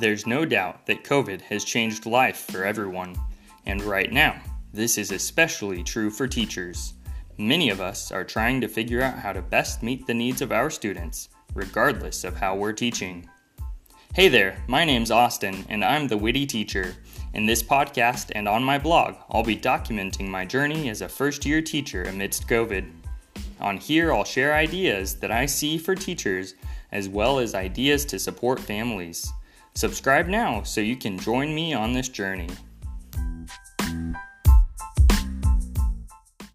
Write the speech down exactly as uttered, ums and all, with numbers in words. There's no doubt that COVID has changed life for everyone, and right now, this is especially true for teachers. Many of us are trying to figure out how to best meet the needs of our students, regardless of how we're teaching. Hey there, my name's Austin, and I'm the Witte Teacher. In this podcast and on my blog, I'll be documenting my journey as a first-year teacher amidst COVID. On here, I'll share ideas that I see for teachers, as well as ideas to support families. Subscribe now so you can join me on this journey.